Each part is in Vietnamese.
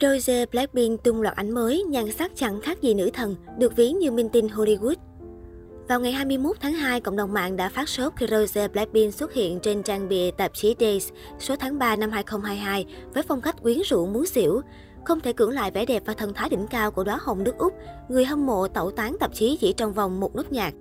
Rosé Blackpink tung loạt ảnh mới, nhan sắc chẳng khác gì nữ thần, được ví như minh tinh Hollywood. Vào ngày 21 tháng 2, cộng đồng mạng đã phát sốt khi Rosé Blackpink xuất hiện trên trang bìa tạp chí Days số tháng 3 năm 2022 với phong cách quyến rũ muốn xỉu. Không thể cưỡng lại vẻ đẹp và thần thái đỉnh cao của đóa hồng nước Úc, người hâm mộ tẩu tán tạp chí chỉ trong vòng một nốt nhạc.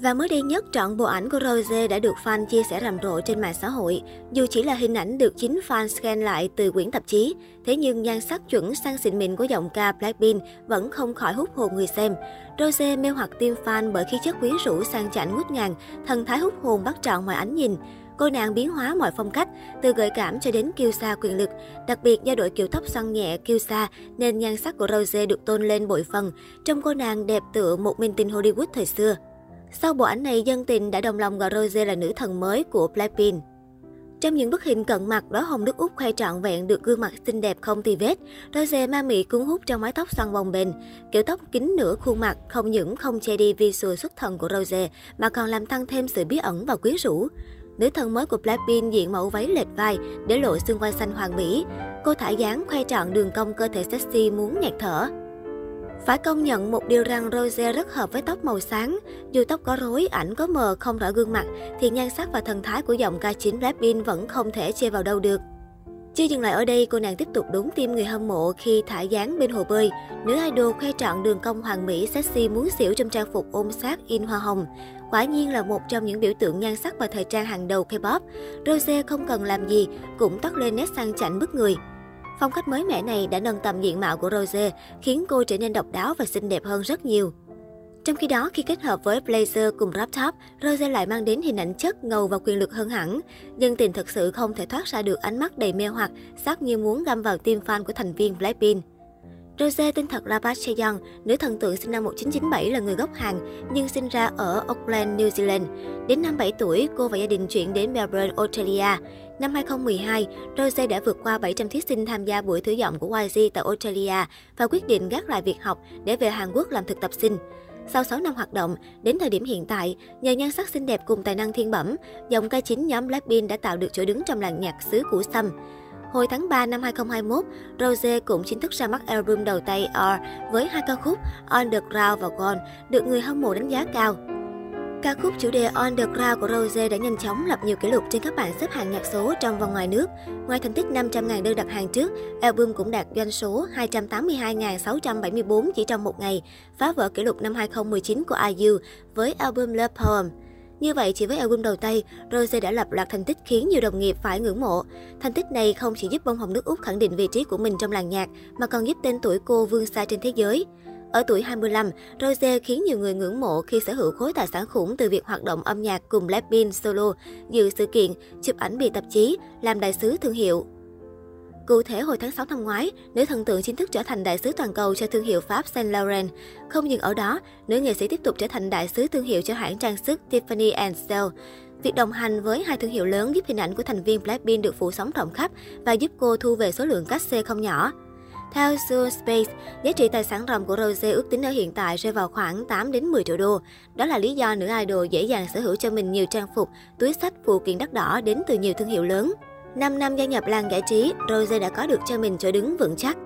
Và mới đây nhất, trọn bộ ảnh của Rosé đã được fan chia sẻ rầm rộ trên mạng xã hội. Dù chỉ là hình ảnh được chính fan scan lại từ quyển tạp chí, thế nhưng nhan sắc chuẩn sang xịn mịn của giọng ca Blackpink vẫn không khỏi hút hồn người xem. Rosé mê hoặc tim fan bởi khí chất quyến rũ sang chảnh ngút ngàn, thần thái hút hồn bắt trọn mọi ánh nhìn. Cô nàng biến hóa mọi phong cách, từ gợi cảm cho đến kiêu sa quyền lực. Đặc biệt do đội kiểu tóc xoăn nhẹ kiêu sa nên nhan sắc của Rosé được tôn lên bội phần, trông cô nàng đẹp tựa một minh tinh Hollywood thời xưa. Sau bộ ảnh này, dân tình đã đồng lòng gọi Rosé là nữ thần mới của Blackpink. Trong những bức hình cận mặt, đóa hồng nước Úc khoe trọn vẹn được gương mặt xinh đẹp không tì vết. Rosé ma mị cuốn hút trong mái tóc xoăn bồng bềnh, kiểu tóc kín nửa khuôn mặt không những không che đi visual xuất thần của Rosé mà còn làm tăng thêm sự bí ẩn và quyến rũ. Nữ thần mới của Blackpink diện mẫu váy lệch vai để lộ xương quai xanh hoàn mỹ. Cô thả dáng khoe trọn đường cong cơ thể sexy muốn nghẹt thở. Phải công nhận một điều rằng Rosé rất hợp với tóc màu sáng. Dù tóc có rối, ảnh có mờ, không rõ gương mặt, thì nhan sắc và thần thái của giọng ca chính Blackpink vẫn không thể chê vào đâu được. Chưa dừng lại ở đây, cô nàng tiếp tục đúng tim người hâm mộ khi thả dáng bên hồ bơi. Nữ idol khoe trọn đường cong hoàn mỹ sexy muốn xỉu trong trang phục ôm sát in hoa hồng. Quả nhiên là một trong những biểu tượng nhan sắc và thời trang hàng đầu K-pop. Rosé không cần làm gì, cũng toát lên nét sang chảnh bức người. Phong cách mới mẻ này đã nâng tầm diện mạo của Rosé, khiến cô trở nên độc đáo và xinh đẹp hơn rất nhiều. Trong khi đó, khi kết hợp với blazer cùng crop top, Rosé lại mang đến hình ảnh chất, ngầu và quyền lực hơn hẳn. Dân tình thật sự không thể thoát ra được ánh mắt đầy mê hoặc, sắc như muốn găm vào tim fan của thành viên Blackpink. Rosé tên thật là Park Chaeyoung, nữ thần tượng sinh năm 1997 là người gốc Hàn, nhưng sinh ra ở Auckland, New Zealand. Đến năm 7 tuổi, cô và gia đình chuyển đến Melbourne, Australia. Năm 2012, Rosé đã vượt qua 700 thí sinh tham gia buổi thử giọng của YG tại Australia và quyết định gác lại việc học để về Hàn Quốc làm thực tập sinh. Sau 6 năm hoạt động, đến thời điểm hiện tại, nhờ nhan sắc xinh đẹp cùng tài năng thiên bẩm, giọng ca chính nhóm Blackpink đã tạo được chỗ đứng trong làng nhạc xứ củ sâm. Hồi tháng 3 năm 2021, Rosé cũng chính thức ra mắt album đầu tay R với hai ca khúc On The Ground và Gone, được người hâm mộ đánh giá cao. Ca khúc chủ đề On The Ground của Rosé đã nhanh chóng lập nhiều kỷ lục trên các bảng xếp hạng nhạc số trong và ngoài nước. Ngoài thành tích 500.000 đơn đặt hàng trước, album cũng đạt doanh số 282.674 chỉ trong một ngày, phá vỡ kỷ lục năm 2019 của IU với album Love Poem. Như vậy, chỉ với album đầu tay, Rosé đã lập loạt thành tích khiến nhiều đồng nghiệp phải ngưỡng mộ. Thành tích này không chỉ giúp bông hồng nước Úc khẳng định vị trí của mình trong làng nhạc, mà còn giúp tên tuổi cô vươn xa trên thế giới. Ở tuổi 25, Rosé khiến nhiều người ngưỡng mộ khi sở hữu khối tài sản khủng từ việc hoạt động âm nhạc cùng Blackpink solo, dự sự kiện, chụp ảnh bìa tạp chí, làm đại sứ thương hiệu. Cụ thể, hồi tháng 6 năm ngoái, nữ thần tượng chính thức trở thành đại sứ toàn cầu cho thương hiệu Pháp Saint Laurent. Không dừng ở đó, nữ nghệ sĩ tiếp tục trở thành đại sứ thương hiệu cho hãng trang sức Tiffany & Co. Việc đồng hành với hai thương hiệu lớn giúp hình ảnh của thành viên Blackpink được phủ sóng rộng khắp và giúp cô thu về số lượng cát xê không nhỏ. Theo SoSpace, giá trị tài sản ròng của Rosé ước tính ở hiện tại rơi vào khoảng 8 đến 10 triệu đô. Đó là lý do nữ idol dễ dàng sở hữu cho mình nhiều trang phục, túi xách, phụ kiện đắt đỏ đến từ nhiều thương hiệu lớn. 5 năm gia nhập làng giải trí, Rosé đã có được cho mình chỗ đứng vững chắc.